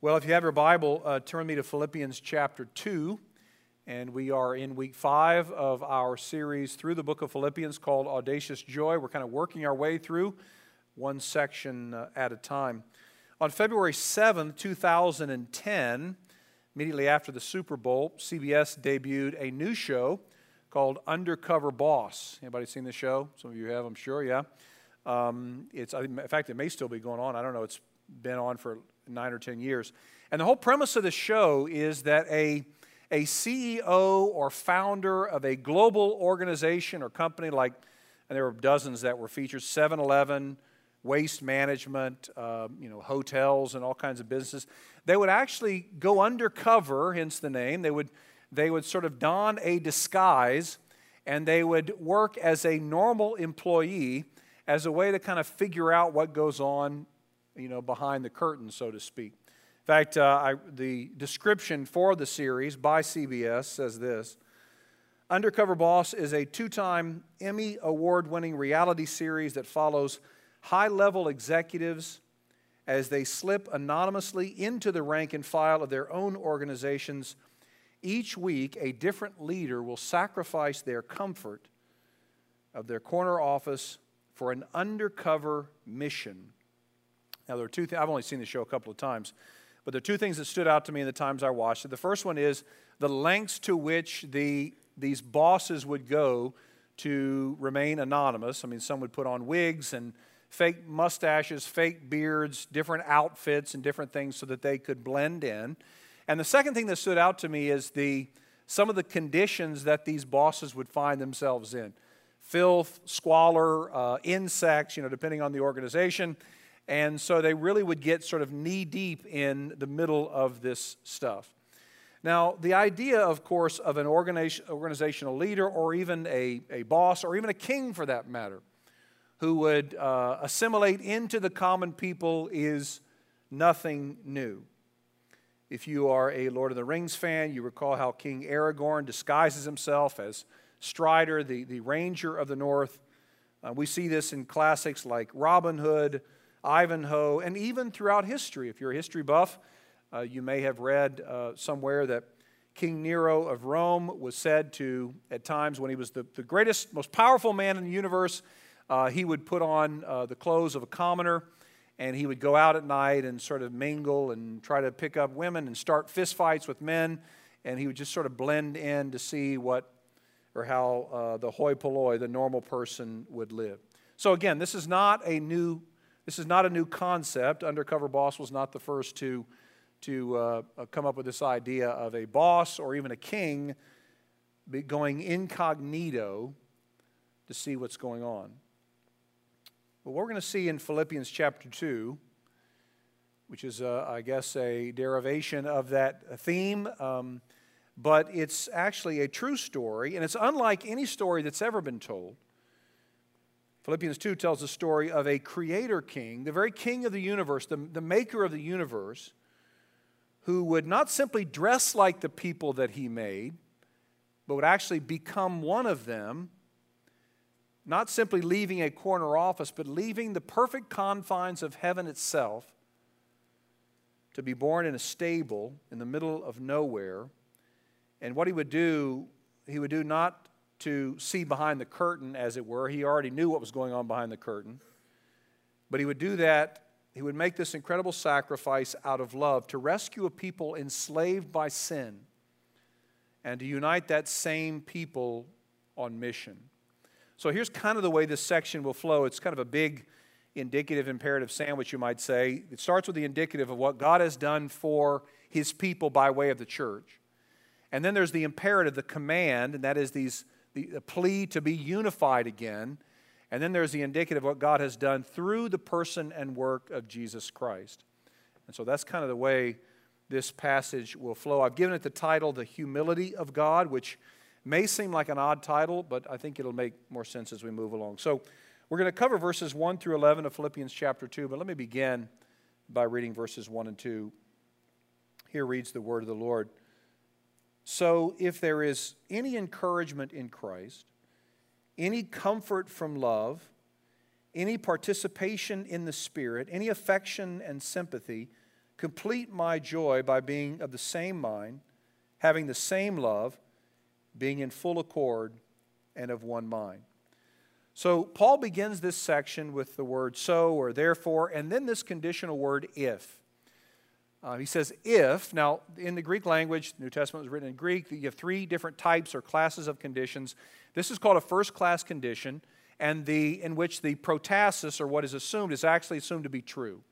Well, if you have your Bible, turn me to Philippians chapter 2, and we are in week 5 of our series through the book of Philippians called Audacious Joy. We're kind of working our way through one section at a time. On February 7, 2010, immediately after the Super Bowl, CBS debuted a new show called Undercover Boss. Anybody seen the show? Some of you have, I'm sure, yeah. In fact, it may still be going on. I don't know. It's been on for 9 or 10 years. And the whole premise of the show is that a CEO or founder of a global organization or company, like, and there were dozens that were featured, 7-Eleven, waste management, hotels and all kinds of businesses, they would actually go undercover, hence the name. They would sort of don a disguise, and they would work as a normal employee as a way to kind of figure out what goes on, you know, behind the curtain, so to speak. In fact, the description for the series by CBS says this: Undercover Boss is a 2-time Emmy award-winning reality series that follows high-level executives as they slip anonymously into the rank and file of their own organizations. Each week, a different leader will sacrifice their comfort of their corner office for an undercover mission. Now, there are I've only seen the show a couple of times, but there are 2 things that stood out to me in the times I watched it. The first one is the lengths to which these bosses would go to remain anonymous. I mean, some would put on wigs and fake mustaches, fake beards, different outfits and different things so that they could blend in. And the second thing that stood out to me is some of the conditions that these bosses would find themselves in. Filth, squalor, insects, you know, depending on the organization. And so they really would get sort of knee-deep in the middle of this stuff. Now, the idea, of course, of an organizational leader or even a boss or even a king, for that matter, who would assimilate into the common people is nothing new. If you are a Lord of the Rings fan, you recall how King Aragorn disguises himself as Strider, the ranger of the north. We see this in classics like Robin Hood, Ivanhoe, and even throughout history. If you're a history buff, you may have read somewhere that King Nero of Rome was said to, at times when he was the greatest, most powerful man in the universe, he would put on the clothes of a commoner, and he would go out at night and sort of mingle and try to pick up women and start fistfights with men, and he would just sort of blend in to see what or how the hoi polloi, the normal person, would live. So again, this is not a new concept. Undercover Boss was not the first to come up with this idea of a boss or even a king going incognito to see what's going on. But what we're going to see in Philippians chapter 2, which is, I guess, a derivation of that theme, but it's actually a true story, and it's unlike any story that's ever been told. Philippians 2 tells the story of a creator king, the very king of the universe, the maker of the universe, who would not simply dress like the people that he made, but would actually become one of them, not simply leaving a corner office, but leaving the perfect confines of heaven itself to be born in a stable in the middle of nowhere. And what he would do not to see behind the curtain, as it were. He already knew what was going on behind the curtain. But he would do that. He would make this incredible sacrifice out of love to rescue a people enslaved by sin and to unite that same people on mission. So here's kind of the way this section will flow. It's kind of a big indicative imperative sandwich, you might say. It starts with the indicative of what God has done for his people by way of the church. And then there's the imperative, the command, and that is the plea to be unified again. And then there's the indicative of what God has done through the person and work of Jesus Christ. And so that's kind of the way this passage will flow. I've given it the title, The Humility of God, which may seem like an odd title, but I think it'll make more sense as we move along. So we're going to cover verses 1 through 11 of Philippians chapter 2, but let me begin by reading verses 1 and 2. Here reads the word of the Lord. So if there is any encouragement in Christ, any comfort from love, any participation in the Spirit, any affection and sympathy, Complete my joy by being of the same mind, having the same love, being in full accord, and of one mind. So Paul begins this section with the word so or therefore, and then this conditional word if. He says if. Now, in the Greek language, the New Testament was written in Greek, you have three different types or classes of conditions. This is called a first-class condition, and in which the protasis, or what is assumed, is actually assumed to be true.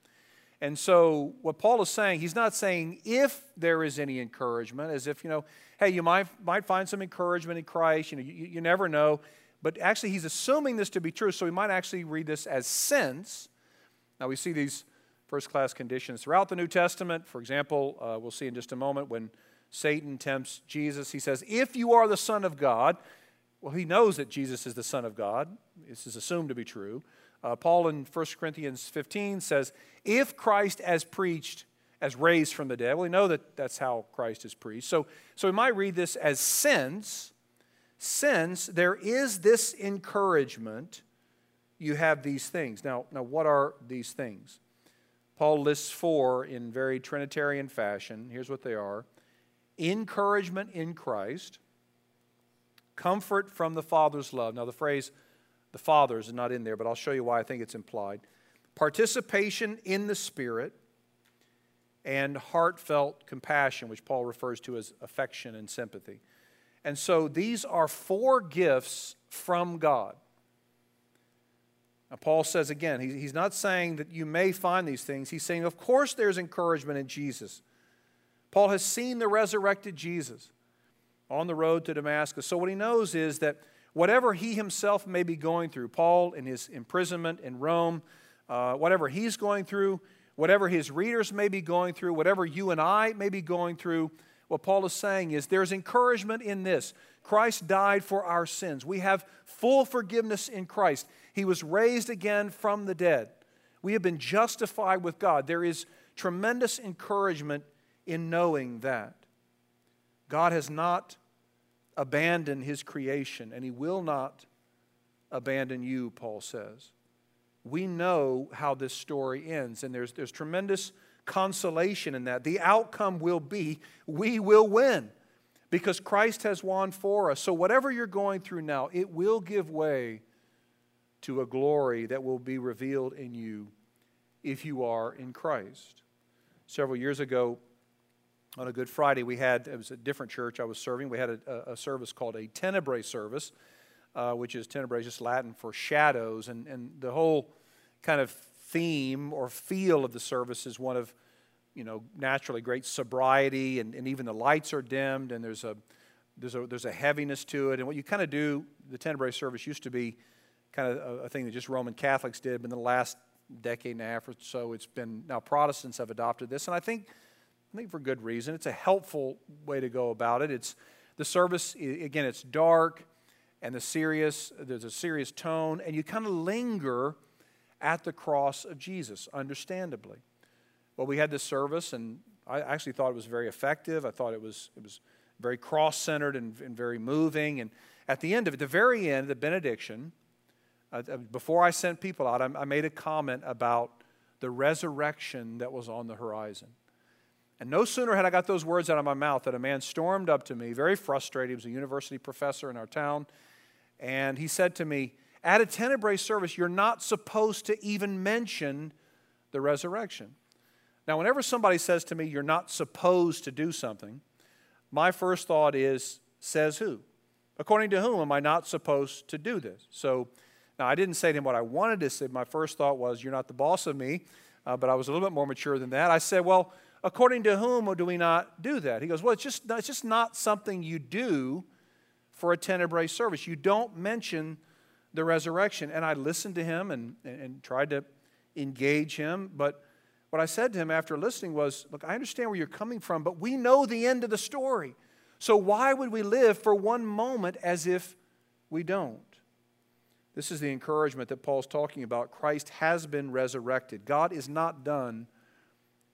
And so what Paul is saying, he's not saying if there is any encouragement, as if, hey, you might find some encouragement in Christ, you never know. But actually, he's assuming this to be true, so we might actually read this as since. Now, we see these first-class conditions throughout the New Testament. For example, we'll see in just a moment when Satan tempts Jesus. He says, if you are the Son of God. Well, he knows that Jesus is the Son of God. This is assumed to be true. Paul in 1 Corinthians 15 says, if Christ as preached, as raised from the dead. Well, we know that that's how Christ is preached. So we might read this as since there is this encouragement, you have these things. Now what are these things? Paul lists four in very Trinitarian fashion. Here's what they are. Encouragement in Christ. Comfort from the Father's love. Now, the phrase, the Father's, is not in there, but I'll show you why I think it's implied. Participation in the Spirit. And heartfelt compassion, which Paul refers to as affection and sympathy. And so these are four gifts from God. Now, Paul says again, he's not saying that you may find these things. He's saying, of course, there's encouragement in Jesus. Paul has seen the resurrected Jesus on the road to Damascus. So what he knows is that whatever he himself may be going through, Paul in his imprisonment in Rome, whatever he's going through, whatever his readers may be going through, whatever you and I may be going through, what Paul is saying is there's encouragement in this. Christ died for our sins. We have full forgiveness in Christ. He was raised again from the dead. We have been justified with God. There is tremendous encouragement in knowing that. God has not abandoned His creation, and He will not abandon you, Paul says. We know how this story ends, and there's tremendous consolation in that. The outcome will be, we will win, because Christ has won for us. So whatever you're going through now, it will give way to a glory that will be revealed in you if you are in Christ. Several years ago, on a Good Friday, it was a different church I was serving, we had a service called a Tenebrae service, which is Tenebrae, just Latin for shadows, and the whole kind of theme or feel of the service is one of, naturally great sobriety, and even the lights are dimmed, and there's a heaviness to it. And what you kind of do, the Tenebrae service used to be kind of a thing that just Roman Catholics did, but in the last decade and a half or so, it's been, now Protestants have adopted this, and I think for good reason. It's a helpful way to go about it. It's the service, again, it's dark, and there's a serious tone, and you kind of linger at the cross of Jesus, understandably. Well, we had this service, and I actually thought it was very effective. I thought it was very cross-centered and very moving. And at the end of it, the very end, the benediction, before I sent people out, I made a comment about the resurrection that was on the horizon. And no sooner had I got those words out of my mouth that a man stormed up to me, very frustrated. He was a university professor in our town. And he said to me, at a Tenebrae service, you're not supposed to even mention the resurrection. Now, whenever somebody says to me, you're not supposed to do something, my first thought is, says who? According to whom am I not supposed to do this? So, now I didn't say to him what I wanted to say. My first thought was, you're not the boss of me, but I was a little bit more mature than that. I said, well, according to whom do we not do that? He goes, well, it's just not something you do for a Tenebrae service. You don't mention the resurrection. And I listened to him and tried to engage him. But what I said to him after listening was, look, I understand where you're coming from, but we know the end of the story. So why would we live for one moment as if we don't? This is the encouragement that Paul's talking about. Christ has been resurrected. God is not done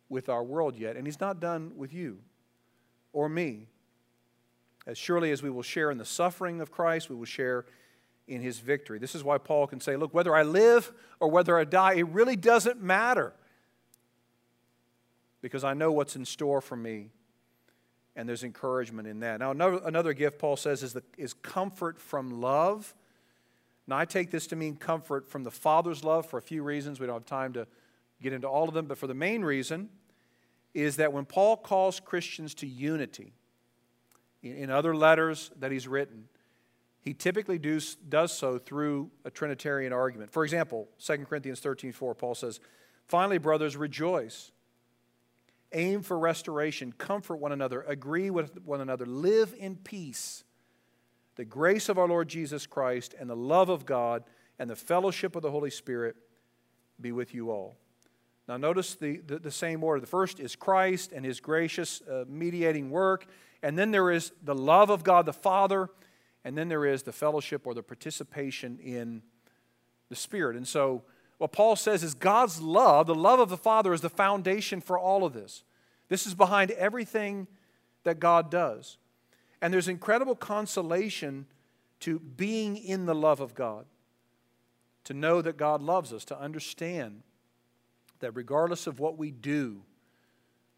with our world yet, and He's not done with you or me. As surely as we will share in the suffering of Christ, we will share in His victory. This is why Paul can say, look, whether I live or whether I die, it really doesn't matter. because I know what's in store for me, and there's encouragement in that. Now, another gift, Paul says, is comfort from love. Now, I take this to mean comfort from the Father's love for a few reasons. We don't have time to get into all of them, but for the main reason is that when Paul calls Christians to unity in other letters that he's written, he typically does so through a Trinitarian argument. For example, 2 Corinthians 13:4, Paul says, "Finally, brothers, rejoice. Aim for restoration. Comfort one another. Agree with one another. Live in peace. The grace of our Lord Jesus Christ and the love of God and the fellowship of the Holy Spirit be with you all." Now, notice the same order. The first is Christ and His gracious mediating work. And then there is the love of God the Father. And then there is the fellowship or the participation in the Spirit. And so what Paul says is God's love, the love of the Father, is the foundation for all of this. This is behind everything that God does. And there's incredible consolation to being in the love of God, to know that God loves us, to understand that regardless of what we do,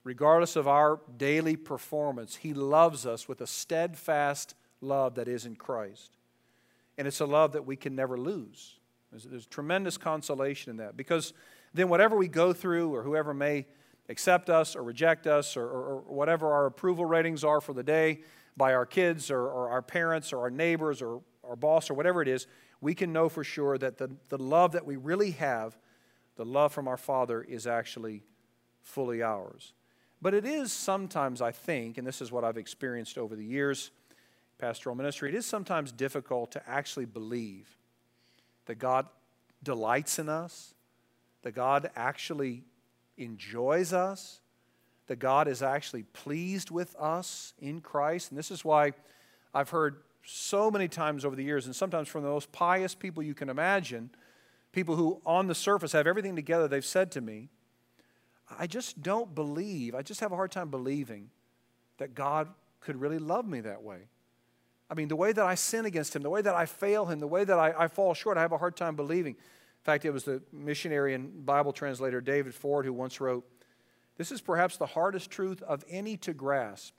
regardless of our daily performance, He loves us with a steadfast love that is in Christ. And it's a love that we can never lose. There's tremendous consolation in that, because then whatever we go through, or whoever may accept us or reject us, or whatever our approval ratings are for the day by our kids or our parents or our neighbors or our boss or whatever it is, we can know for sure that the love that we really have, the love from our Father, is actually fully ours. But it is sometimes, I think, and this is what I've experienced over the years, pastoral ministry, it is sometimes difficult to actually believe that God delights in us, that God actually enjoys us, that God is actually pleased with us in Christ. And this is why I've heard so many times over the years, and sometimes from the most pious people you can imagine, people who on the surface have everything together, they've said to me, "I just don't believe, I just have a hard time believing that God could really love me that way. I mean, the way that I sin against Him, the way that I fail Him, the way that I fall short, I have a hard time believing." In fact, it was the missionary and Bible translator David Ford who once wrote, "This is perhaps the hardest truth of any to grasp.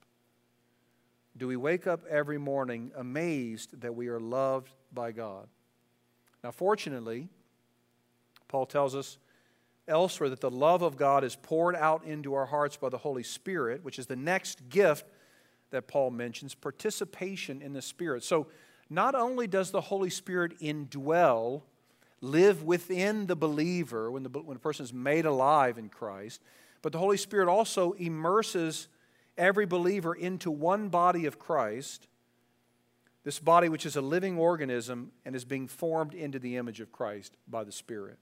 Do we wake up every morning amazed that we are loved by God?" Now, fortunately, Paul tells us elsewhere that the love of God is poured out into our hearts by the Holy Spirit, which is the next gift that Paul mentions, participation in the Spirit. So not only does the Holy Spirit indwell, live within the believer when a person is made alive in Christ, but the Holy Spirit also immerses every believer into one body of Christ, this body which is a living organism and is being formed into the image of Christ by the Spirit.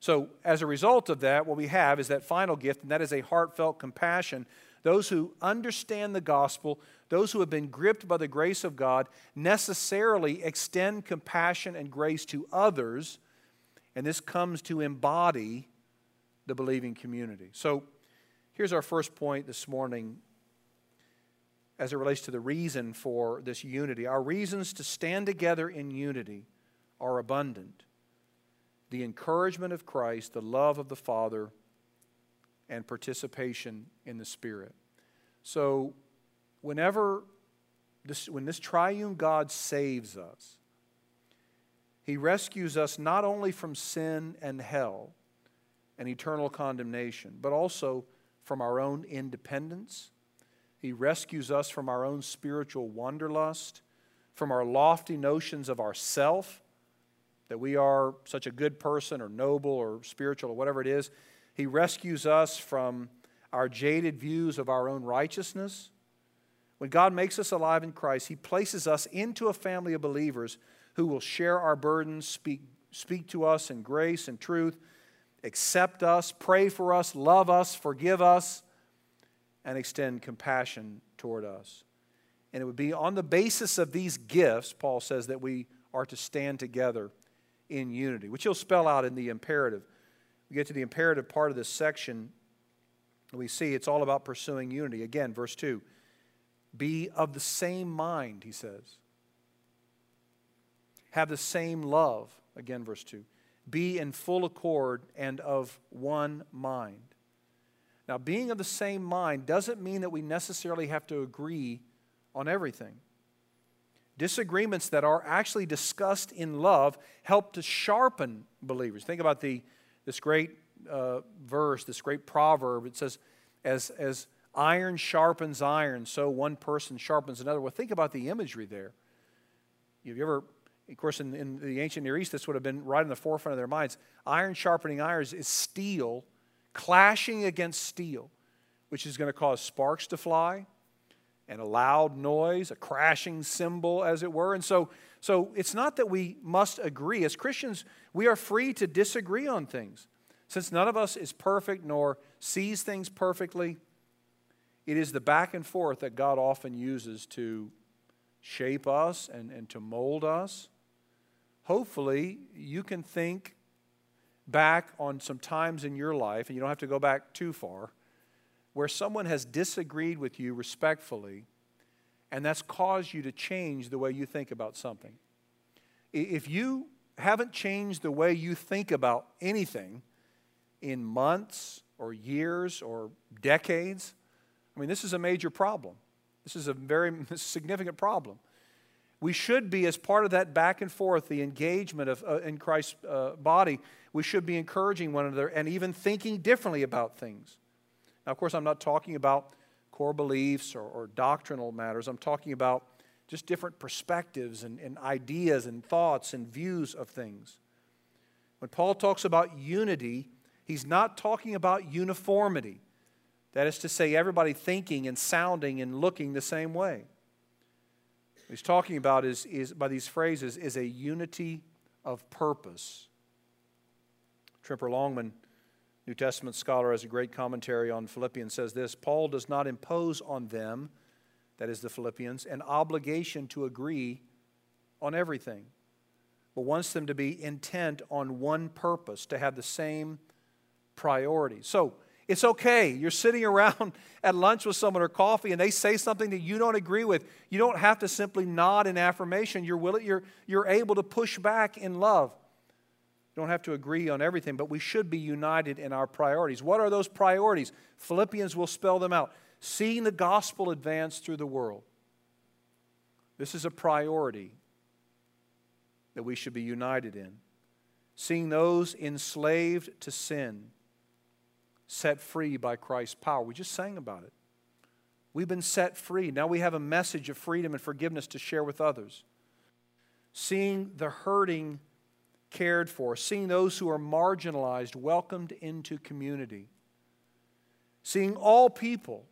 So as a result of that, what we have is that final gift, and that is a heartfelt compassion. Those who understand the gospel, those who have been gripped by the grace of God, necessarily extend compassion and grace to others, and this comes to embody the believing community. So here's our first point this morning as it relates to the reason for this unity. Our reasons to stand together in unity are abundant: the encouragement of Christ, the love of the Father, and participation in the Spirit. So when this triune God saves us, He rescues us not only from sin and hell and eternal condemnation, but also from our own independence. He rescues us from our own spiritual wanderlust, from our lofty notions of ourself, that we are such a good person or noble or spiritual or whatever it is. He rescues us from our jaded views of our own righteousness. When God makes us alive in Christ, He places us into a family of believers who will share our burdens, speak to us in grace and truth, accept us, pray for us, love us, forgive us, and extend compassion toward us. And it would be on the basis of these gifts, Paul says, that we are to stand together in unity, which he'll spell out in the imperative. We get to the imperative part of this section, and we see it's all about pursuing unity. Again, verse 2, "Be of the same mind," he says. "Have the same love," again, verse 2. "Be in full accord and of one mind. Now, being of the same mind doesn't mean that we necessarily have to agree on everything. Disagreements that are actually discussed in love help to sharpen believers. Think about this great verse, this great proverb. It says, as iron sharpens iron, so one person sharpens another. Well, think about the imagery there. Have you ever, of course, in the ancient Near East, this would have been right in the forefront of their minds. Iron sharpening iron is steel clashing against steel, which is going to cause sparks to fly and a loud noise, a crashing cymbal, as it were. And so it's not that we must agree. As Christians, we are free to disagree on things. Since none of us is perfect nor sees things perfectly, it is the back and forth that God often uses to shape us and to mold us. Hopefully, you can think back on some times in your life, and you don't have to go back too far, where someone has disagreed with you respectfully, and that's caused you to change the way you think about something. If you haven't changed the way you think about anything in months or years or decades, I mean, this is a major problem. This is a very significant problem. We should be, as part of that back and forth, the engagement of, in Christ's body, we should be encouraging one another and even thinking differently about things. Now, of course, I'm not talking about core beliefs or doctrinal matters. I'm talking about just different perspectives and ideas and thoughts and views of things. When Paul talks about unity, he's not talking about uniformity. That is to say, everybody thinking and sounding and looking the same way. What he's talking about is by these phrases, is a unity of purpose. Tripper Longman, New Testament scholar, has a great commentary on Philippians, says this: Paul does not impose on them, that is the Philippians, an obligation to agree on everything, but wants them to be intent on one purpose, to have the same priority. So it's okay. You're sitting around at lunch with someone or coffee and they say something that you don't agree with. You don't have to simply nod in affirmation. You're able to push back in love. You don't have to agree on everything, but we should be united in our priorities. What are those priorities? Philippians will spell them out. Seeing the gospel advance through the world. This is a priority that we should be united in. Seeing those enslaved to sin set free by Christ's power. We just sang about it. We've been set free. Now we have a message of freedom and forgiveness to share with others. Seeing the hurting cared for. Seeing those who are marginalized welcomed into community. Seeing all people,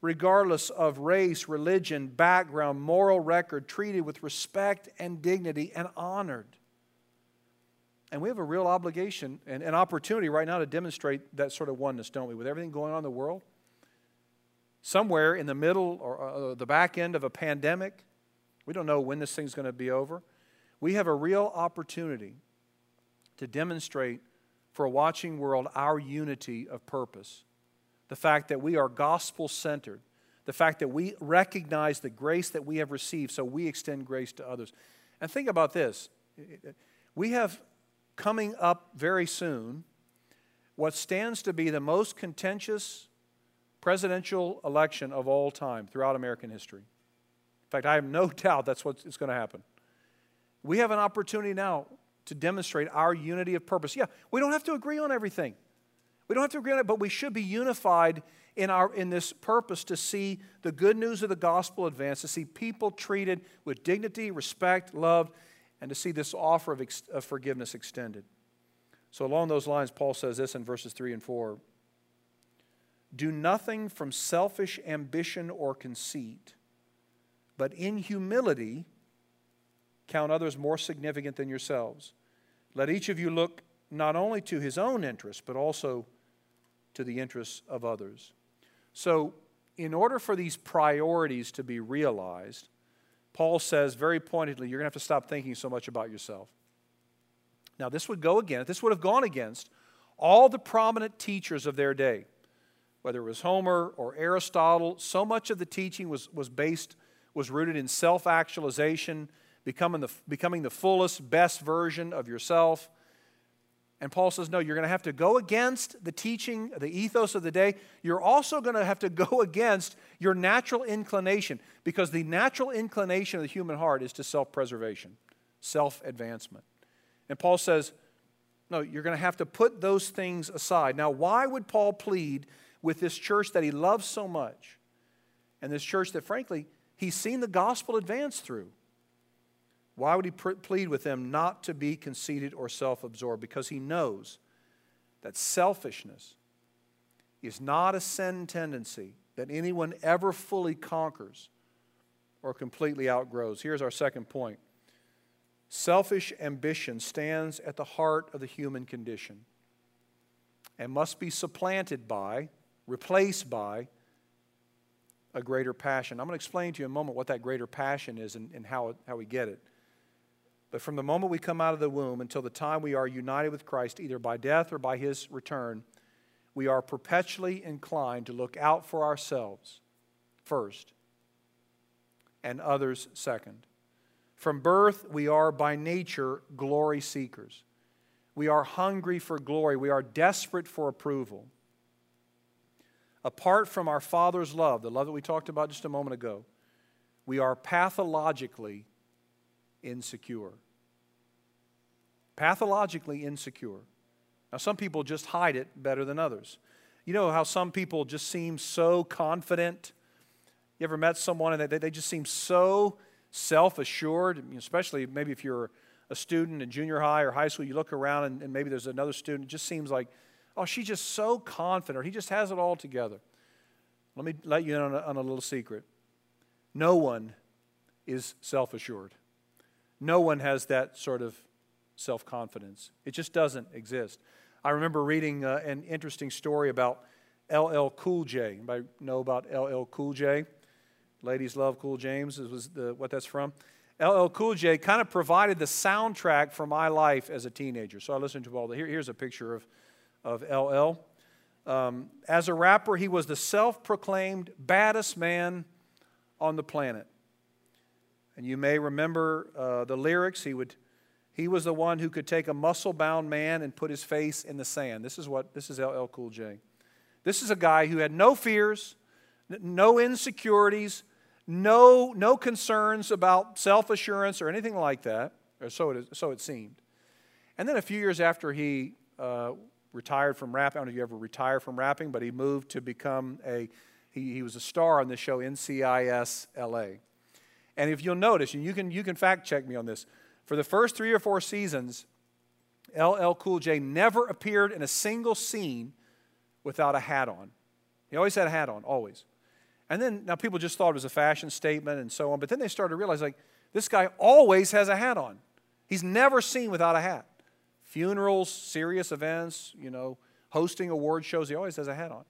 regardless of race, religion, background, moral record, treated with respect and dignity and honored. And we have a real obligation and an opportunity right now to demonstrate that sort of oneness, don't we? With everything going on in the world, somewhere in the middle or the back end of a pandemic, we don't know when this thing's going to be over. We have a real opportunity to demonstrate for a watching world our unity of purpose. The fact that we are gospel-centered. The fact that we recognize the grace that we have received, so we extend grace to others. And think about this. We have coming up very soon what stands to be the most contentious presidential election of all time throughout American history. In fact, I have no doubt that's what's going to happen. We have an opportunity now to demonstrate our unity of purpose. Yeah, we don't have to agree on everything. We don't have to agree on it, but we should be unified in this purpose to see the good news of the gospel advance, to see people treated with dignity, respect, love, and to see this offer of forgiveness extended. So along those lines, Paul says this in verses 3 and 4. Do nothing from selfish ambition or conceit, but in humility count others more significant than yourselves. Let each of you look not only to his own interests, but also to the interests of others. So in order for these priorities to be realized, Paul says very pointedly, you're going to have to stop thinking so much about yourself. Now, this would have gone against all the prominent teachers of their day. Whether it was Homer or Aristotle, so much of the teaching was rooted in self-actualization, becoming the fullest, best version of yourself. And Paul says, no, you're going to have to go against the teaching, the ethos of the day. You're also going to have to go against your natural inclination, because the natural inclination of the human heart is to self-preservation, self-advancement. And Paul says, no, you're going to have to put those things aside. Now, why would Paul plead with this church that he loves so much, and this church that, frankly, he's seen the gospel advance through? Why would he plead with them not to be conceited or self-absorbed? Because he knows that selfishness is not a sin tendency that anyone ever fully conquers or completely outgrows. Here's our second point. Selfish ambition stands at the heart of the human condition and must be supplanted by, replaced by, a greater passion. I'm going to explain to you in a moment what that greater passion is and how we get it. But from the moment we come out of the womb until the time we are united with Christ, either by death or by His return, we are perpetually inclined to look out for ourselves first and others second. From birth, we are by nature glory seekers. We are hungry for glory. We are desperate for approval. Apart from our Father's love, the love that we talked about just a moment ago, we are pathologically insecure. Pathologically insecure. Now, some people just hide it better than others. You know how some people just seem so confident? You ever met someone and they just seem so self-assured, especially maybe if you're a student in junior high or high school, you look around and maybe there's another student, it just seems like, oh, she's just so confident, or he just has it all together. Let me let you in on a little secret. No one is self-assured. No one has that sort of self-confidence. It just doesn't exist. I remember reading an interesting story about LL Cool J. Anybody know about LL Cool J? Ladies Love Cool James is what that's from. LL Cool J kind of provided the soundtrack for my life as a teenager. So I listened to all the... Here's a picture of LL. As a rapper, he was the self-proclaimed baddest man on the planet. And you may remember the lyrics. He was the one who could take a muscle-bound man and put his face in the sand. This is LL Cool J. This is a guy who had no fears, no insecurities, no concerns about self-assurance or anything like that, or so it seemed. And then a few years after he retired from rapping, I don't know if you ever retire from rapping, but he moved to become he was a star on the show NCIS LA. And if you'll notice, and you can fact check me on this, for the first 3 or 4 seasons, LL Cool J never appeared in a single scene without a hat on. He always had a hat on, always. And then, now people just thought it was a fashion statement and so on, but then they started to realize, like, this guy always has a hat on. He's never seen without a hat. Funerals, serious events, hosting award shows, he always has a hat on.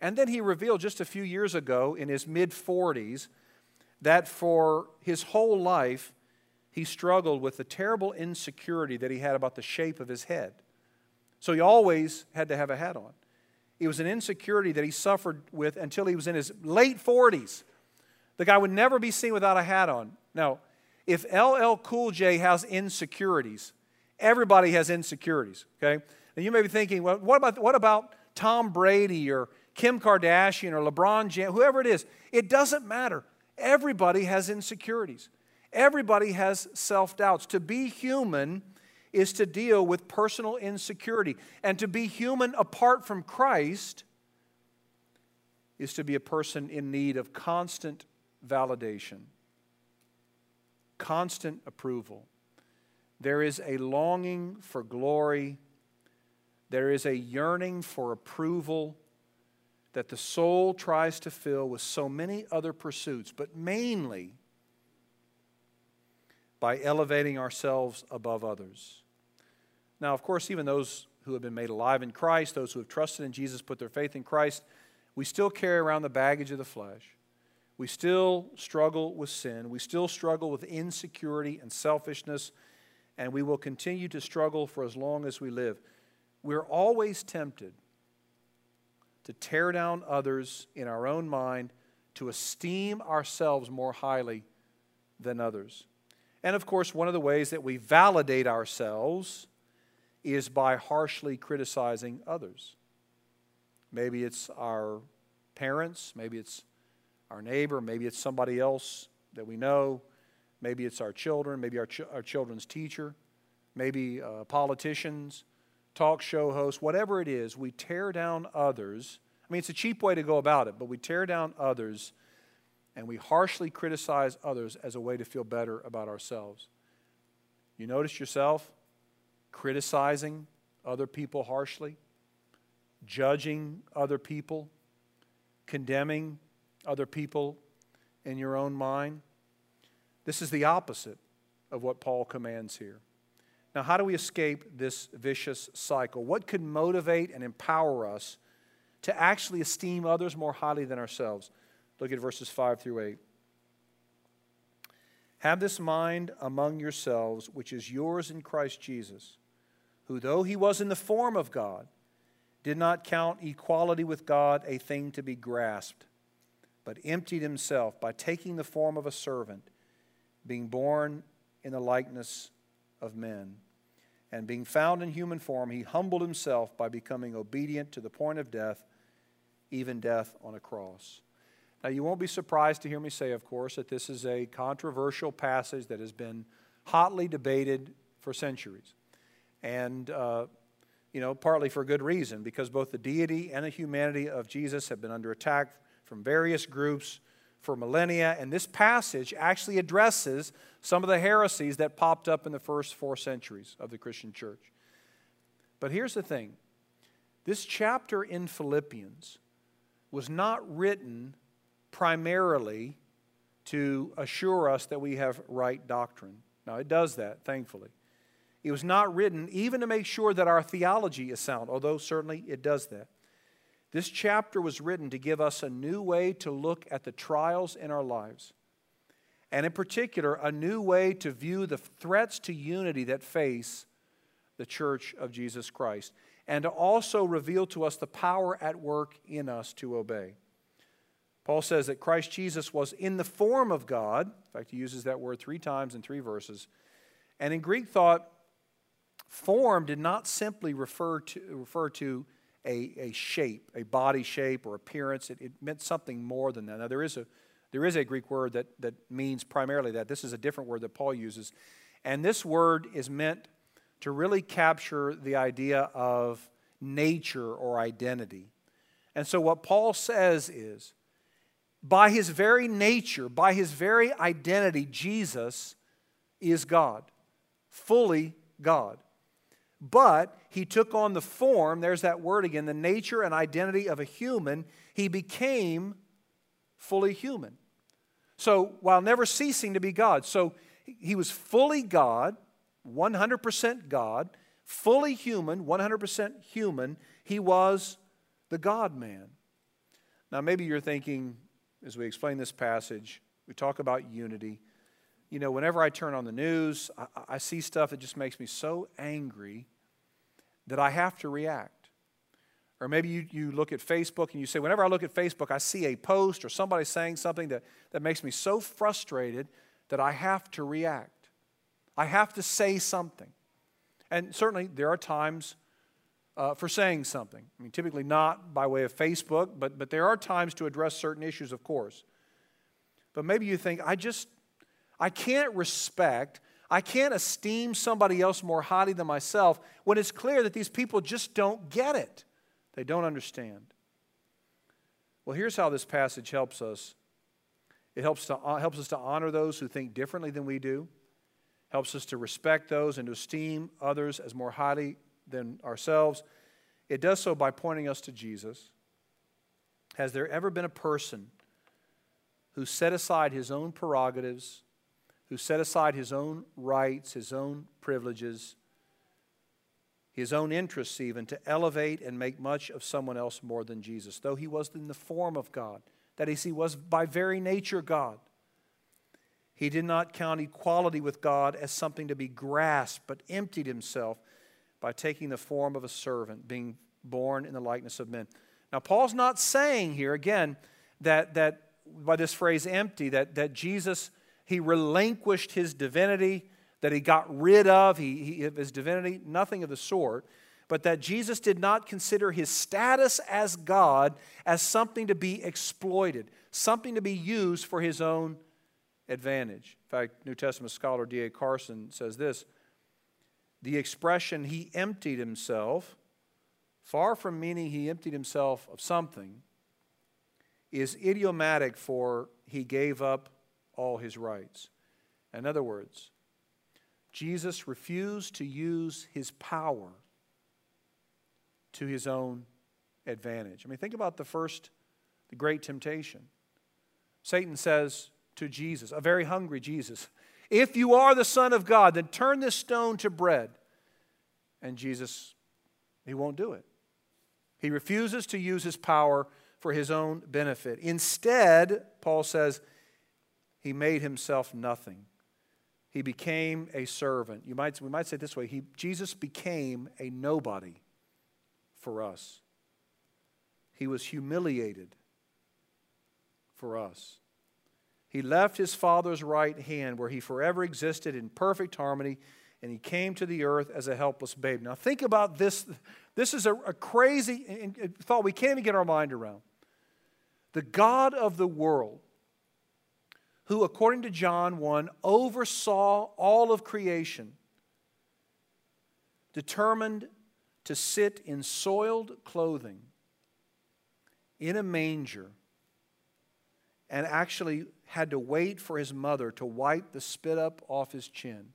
And then he revealed just a few years ago in his mid-40s that for his whole life he struggled with the terrible insecurity that he had about the shape of his head. So he always had to have a hat on. It was an insecurity that he suffered with until he was in his late 40s. The guy would never be seen without a hat on. Now, if LL Cool J has insecurities, everybody has insecurities, okay? And you may be thinking, well, what about Tom Brady or Kim Kardashian or LeBron James, whoever it is? It doesn't matter. Everybody has insecurities. Everybody has self-doubts. To be human is to deal with personal insecurity. And to be human apart from Christ is to be a person in need of constant validation, constant approval. There is a longing for glory. There is a yearning for approval that the soul tries to fill with so many other pursuits, but mainly by elevating ourselves above others. Now, of course, even those who have been made alive in Christ, those who have trusted in Jesus, put their faith in Christ, we still carry around the baggage of the flesh. We still struggle with sin. We still struggle with insecurity and selfishness, and we will continue to struggle for as long as we live. We're always tempted to tear down others in our own mind, to esteem ourselves more highly than others. And, of course, one of the ways that we validate ourselves is by harshly criticizing others. Maybe it's our parents, maybe it's our neighbor, maybe it's somebody else that we know, maybe it's our children, maybe our children's teacher, maybe politicians, talk show hosts, whatever it is, we tear down others. I mean, it's a cheap way to go about it, but we tear down others and we harshly criticize others as a way to feel better about ourselves. You notice yourself criticizing other people harshly, judging other people, condemning other people in your own mind. This is the opposite of what Paul commands here. Now, how do we escape this vicious cycle? What could motivate and empower us to actually esteem others more highly than ourselves? Look at verses 5 through 8. Have this mind among yourselves, which is yours in Christ Jesus, who, though he was in the form of God, did not count equality with God a thing to be grasped, but emptied himself by taking the form of a servant, being born in the likeness of men. And being found in human form, he humbled himself by becoming obedient to the point of death, even death on a cross. Now, you won't be surprised to hear me say, of course, that this is a controversial passage that has been hotly debated for centuries. And, partly for good reason, because both the deity and the humanity of Jesus have been under attack from various groups for millennia, and this passage actually addresses some of the heresies that popped up in the first 4 centuries of the Christian church. But here's the thing. This chapter in Philippians was not written primarily to assure us that we have right doctrine. Now, it does that, thankfully. It was not written even to make sure that our theology is sound, although certainly it does that. This chapter was written to give us a new way to look at the trials in our lives, and in particular, a new way to view the threats to unity that face the Church of Jesus Christ, and to also reveal to us the power at work in us to obey. Paul says that Christ Jesus was in the form of God. In fact, he uses that word 3 times in 3 verses. And in Greek thought, form did not simply refer to a shape, a body shape or appearance. It meant something more than that. Now, there is a Greek word that means primarily that. This is a different word that Paul uses. And this word is meant to really capture the idea of nature or identity. And so what Paul says is, by his very nature, by his very identity, Jesus is God, fully God. But he took on the form, there's that word again, the nature and identity of a human. He became fully human. So, while never ceasing to be God. So, he was fully God, 100% God, fully human, 100% human. He was the God-man. Now, maybe you're thinking, as we explain this passage, we talk about unity. You know, whenever I turn on the news, I see stuff that just makes me so angry that I have to react. Or maybe you look at Facebook and you say, whenever I look at Facebook, I see a post or somebody saying something that makes me so frustrated that I have to react. I have to say something. And certainly there are times for saying something. I mean, typically not by way of Facebook, but there are times to address certain issues, of course. But maybe you think, I can't respect, I can't esteem somebody else more highly than myself when it's clear that these people just don't get it. They don't understand. Well, here's how this passage helps us. It helps us to honor those who think differently than we do, helps us to respect those and to esteem others as more highly than ourselves. It does so by pointing us to Jesus. Has there ever been a person who set aside his own prerogatives, who set aside his own rights, his own privileges, his own interests even, to elevate and make much of someone else more than Jesus, though he was in the form of God? That is, he was by very nature God. He did not count equality with God as something to be grasped, but emptied himself by taking the form of a servant, being born in the likeness of men. Now, Paul's not saying here, again, that by this phrase empty, that Jesus... he relinquished his divinity, that he got rid of of his divinity, nothing of the sort, but that Jesus did not consider his status as God as something to be exploited, something to be used for his own advantage. In fact, New Testament scholar D.A. Carson says this, the expression, he emptied himself, far from meaning he emptied himself of something, is idiomatic for he gave up all his rights. In other words, Jesus refused to use his power to his own advantage. I mean, think about the great temptation. Satan says to Jesus, a very hungry Jesus, if you are the Son of God, then turn this stone to bread. And Jesus, he won't do it. He refuses to use his power for his own benefit. Instead, Paul says, he made himself nothing. He became a servant. We might say it this way, Jesus became a nobody for us. He was humiliated for us. He left his Father's right hand where he forever existed in perfect harmony, and he came to the earth as a helpless babe. Now think about this. This is a crazy thought we can't even get our mind around. The God of the world, who according to John 1 oversaw all of creation, determined to sit in soiled clothing in a manger, and actually had to wait for his mother to wipe the spit up off his chin.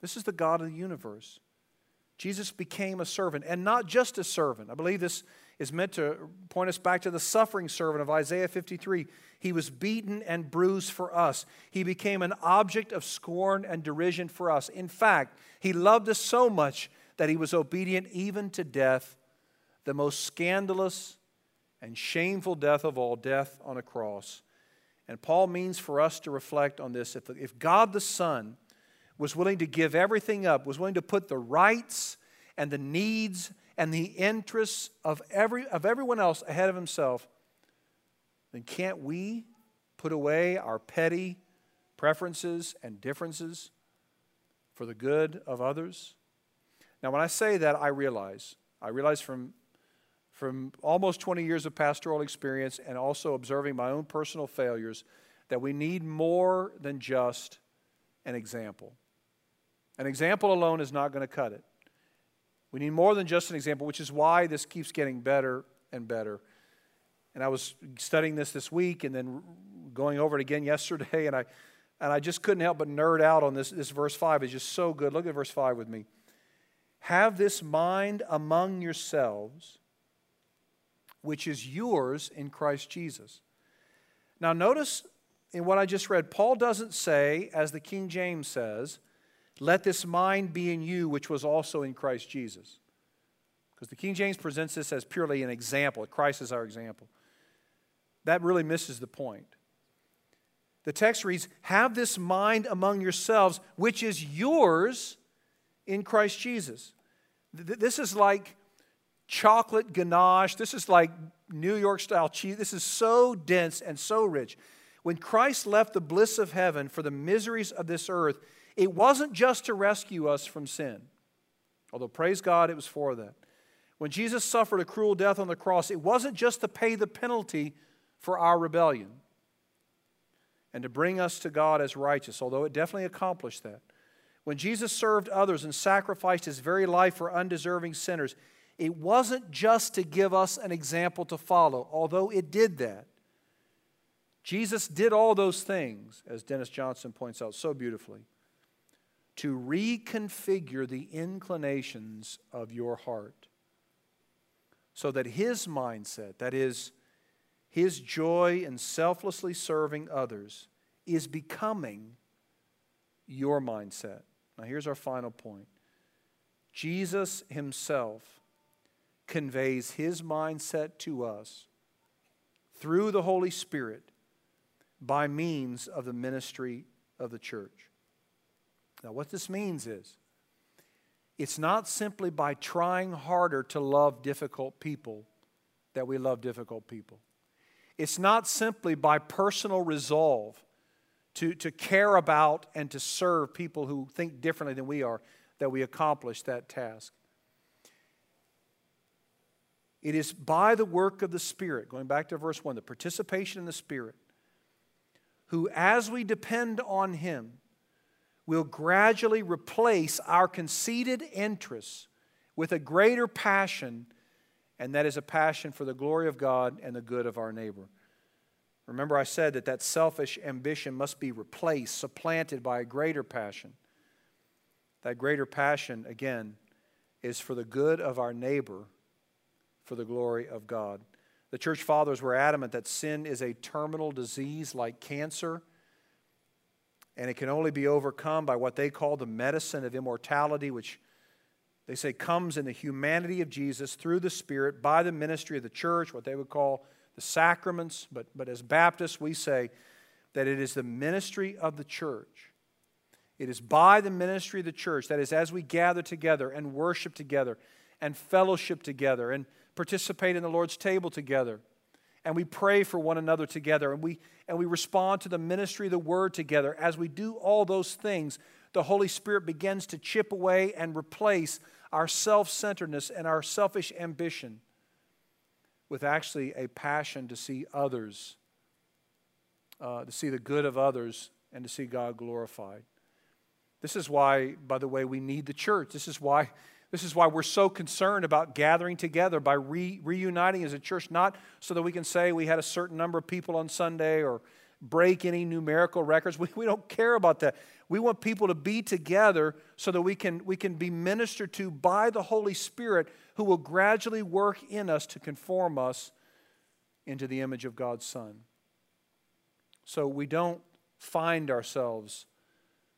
This is the God of the universe. Jesus became a servant, and not just a servant. I believe this is meant to point us back to the suffering servant of Isaiah 53. He was beaten and bruised for us. He became an object of scorn and derision for us. In fact, he loved us so much that he was obedient even to death, the most scandalous and shameful death of all, death on a cross. And Paul means for us to reflect on this. If God the Son was willing to give everything up, was willing to put the rights and the needs and the interests of everyone else ahead of himself, then can't we put away our petty preferences and differences for the good of others? Now, when I say that, I realize from almost 20 years of pastoral experience and also observing my own personal failures, that we need more than just an example. An example alone is not going to cut it. We need more than just an example, which is why this keeps getting better and better. And I was studying this week and then going over it again yesterday, and I just couldn't help but nerd out on this verse 5. It's just so good. Look at verse 5 with me. Have this mind among yourselves, which is yours in Christ Jesus. Now notice in what I just read, Paul doesn't say, as the King James says, let this mind be in you, which was also in Christ Jesus. Because the King James presents this as purely an example. Christ is our example. That really misses the point. The text reads, have this mind among yourselves, which is yours in Christ Jesus. This is like chocolate ganache. This is like New York style cheese. This is so dense and so rich. When Christ left the bliss of heaven for the miseries of this earth, it wasn't just to rescue us from sin. Although, praise God, it was for that. When Jesus suffered a cruel death on the cross, it wasn't just to pay the penalty for our rebellion and to bring us to God as righteous, although it definitely accomplished that. When Jesus served others and sacrificed his very life for undeserving sinners, it wasn't just to give us an example to follow, although it did that. Jesus did all those things, as Dennis Johnson points out so beautifully, to reconfigure the inclinations of your heart so that his mindset, that is, his joy in selflessly serving others, is becoming your mindset. Now here's our final point. Jesus himself conveys his mindset to us through the Holy Spirit by means of the ministry of the church. Now, what this means is, it's not simply by trying harder to love difficult people that we love difficult people. It's not simply by personal resolve to care about and to serve people who think differently than we are, that we accomplish that task. It is by the work of the Spirit, going back to verse 1, the participation in the Spirit, who, as we depend on Him, will gradually replace our conceited interests with a greater passion, and that is a passion for the glory of God and the good of our neighbor. Remember, I said that selfish ambition must be replaced, supplanted by a greater passion. That greater passion, again, is for the good of our neighbor, for the glory of God. The church fathers were adamant that sin is a terminal disease like cancer, and it can only be overcome by what they call the medicine of immortality, which they say comes in the humanity of Jesus through the Spirit by the ministry of the church, what they would call the sacraments. But as Baptists, we say that it is the ministry of the church. It is by the ministry of the church, that is, as we gather together and worship together and fellowship together and participate in the Lord's table together, and we pray for one another together, and we respond to the ministry of the Word together. As we do all those things, the Holy Spirit begins to chip away and replace our self-centeredness and our selfish ambition with actually a passion to see others, to see the good of others, and to see God glorified. This is why, by the way, we need the church. This is why we're so concerned about gathering together by reuniting as a church, not so that we can say we had a certain number of people on Sunday or break any numerical records. We don't care about that. We want people to be together so that we can be ministered to by the Holy Spirit, who will gradually work in us to conform us into the image of God's Son. So we don't find ourselves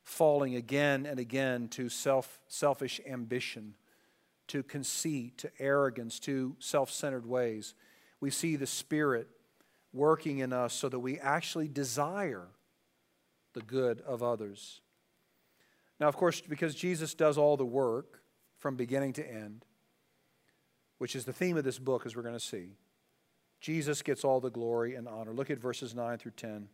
falling again and again to selfish ambition, to conceit, to arrogance, to self-centered ways. We see the Spirit working in us so that we actually desire the good of others. Now, of course, because Jesus does all the work from beginning to end, which is the theme of this book, as we're going to see, Jesus gets all the glory and honor. Look at verses 9 through 10.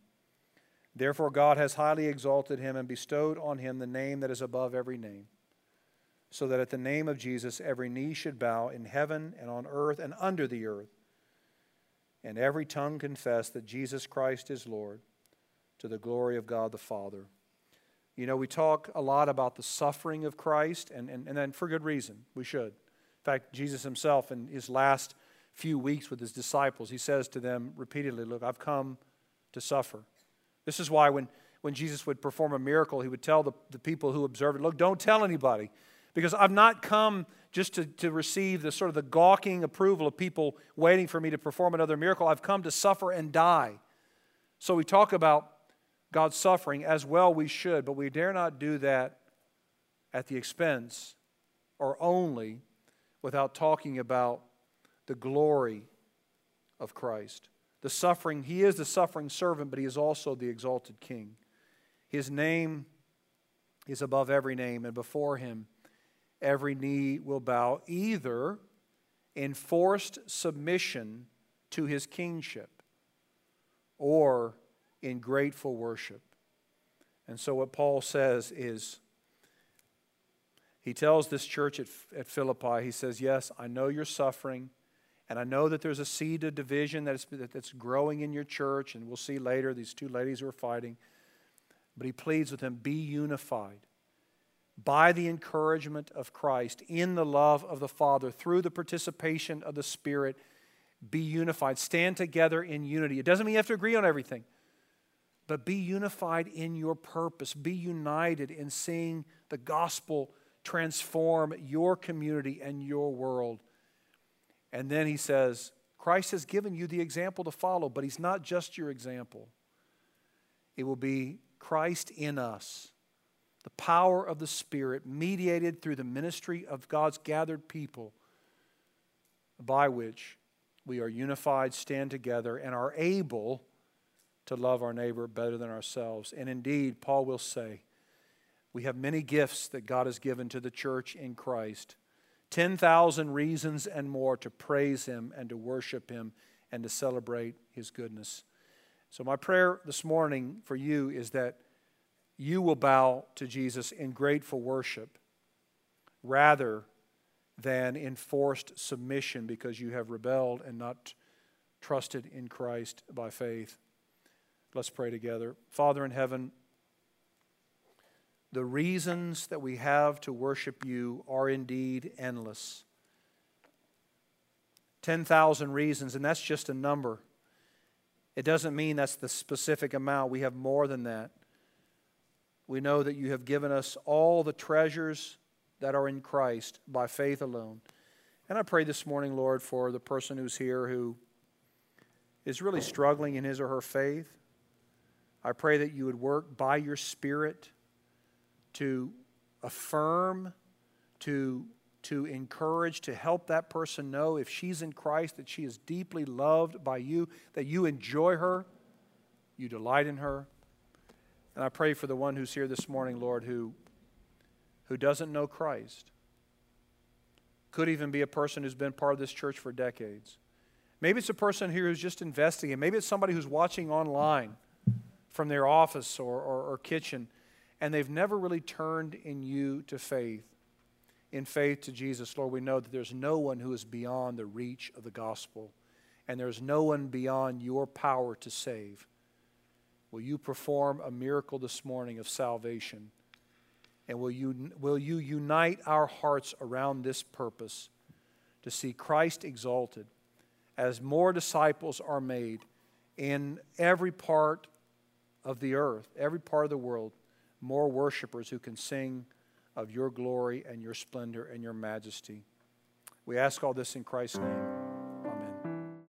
Therefore, God has highly exalted him and bestowed on him the name that is above every name, so that at the name of Jesus every knee should bow in heaven and on earth and under the earth, and every tongue confess that Jesus Christ is Lord, to the glory of God the Father. You know, we talk a lot about the suffering of Christ, and then for good reason, we should. In fact, Jesus himself, in his last few weeks with his disciples, he says to them repeatedly, look, I've come to suffer. This is why when Jesus would perform a miracle, he would tell the people who observed it, look, don't tell anybody, because I've not come just to receive the sort of the gawking approval of people waiting for me to perform another miracle. I've come to suffer and die. So we talk about God's suffering, as well we should, but we dare not do that at the expense or only without talking about the glory of Christ. The suffering, he is the suffering servant, but he is also the exalted king. His name is above every name, and before him every knee will bow, either in forced submission to his kingship or in grateful worship. And so what Paul says is, he tells this church at Philippi, he says, yes, I know you're suffering, and I know that there's a seed of division that's growing in your church, and we'll see later these two ladies who are fighting. But he pleads with them, be unified by the encouragement of Christ, in the love of the Father, through the participation of the Spirit. Be unified. Stand together in unity. It doesn't mean you have to agree on everything, but be unified in your purpose. Be united in seeing the gospel transform your community and your world. And then he says, Christ has given you the example to follow, but he's not just your example. It will be Christ in us, the power of the Spirit, mediated through the ministry of God's gathered people, by which we are unified, stand together, and are able to love our neighbor better than ourselves. And indeed, Paul will say, we have many gifts that God has given to the church in Christ, 10,000 reasons and more to praise him and to worship him and to celebrate his goodness. So my prayer this morning for you is that you will bow to Jesus in grateful worship rather than in forced submission because you have rebelled and not trusted in Christ by faith. Let's pray together. Father in heaven, the reasons that we have to worship you are indeed endless. 10,000 reasons, and that's just a number. It doesn't mean that's the specific amount. We have more than that. We know that you have given us all the treasures that are in Christ by faith alone. And I pray this morning, Lord, for the person who's here who is really struggling in his or her faith. I pray that you would work by your Spirit to affirm, to encourage, to help that person know if she's in Christ that she is deeply loved by you, that you enjoy her, you delight in her. And I pray for the one who's here this morning, Lord, who doesn't know Christ. Could even be a person who's been part of this church for decades. Maybe it's a person here who's just investigating. Maybe it's somebody who's watching online from their office or kitchen, and they've never really turned in faith to Jesus. Lord, we know that there's no one who is beyond the reach of the gospel, and there's no one beyond your power to save. Will you perform a miracle this morning of salvation? And will you unite our hearts around this purpose to see Christ exalted as more disciples are made in every part of the earth, every part of the world, more worshipers who can sing of your glory and your splendor and your majesty. We ask all this in Christ's name.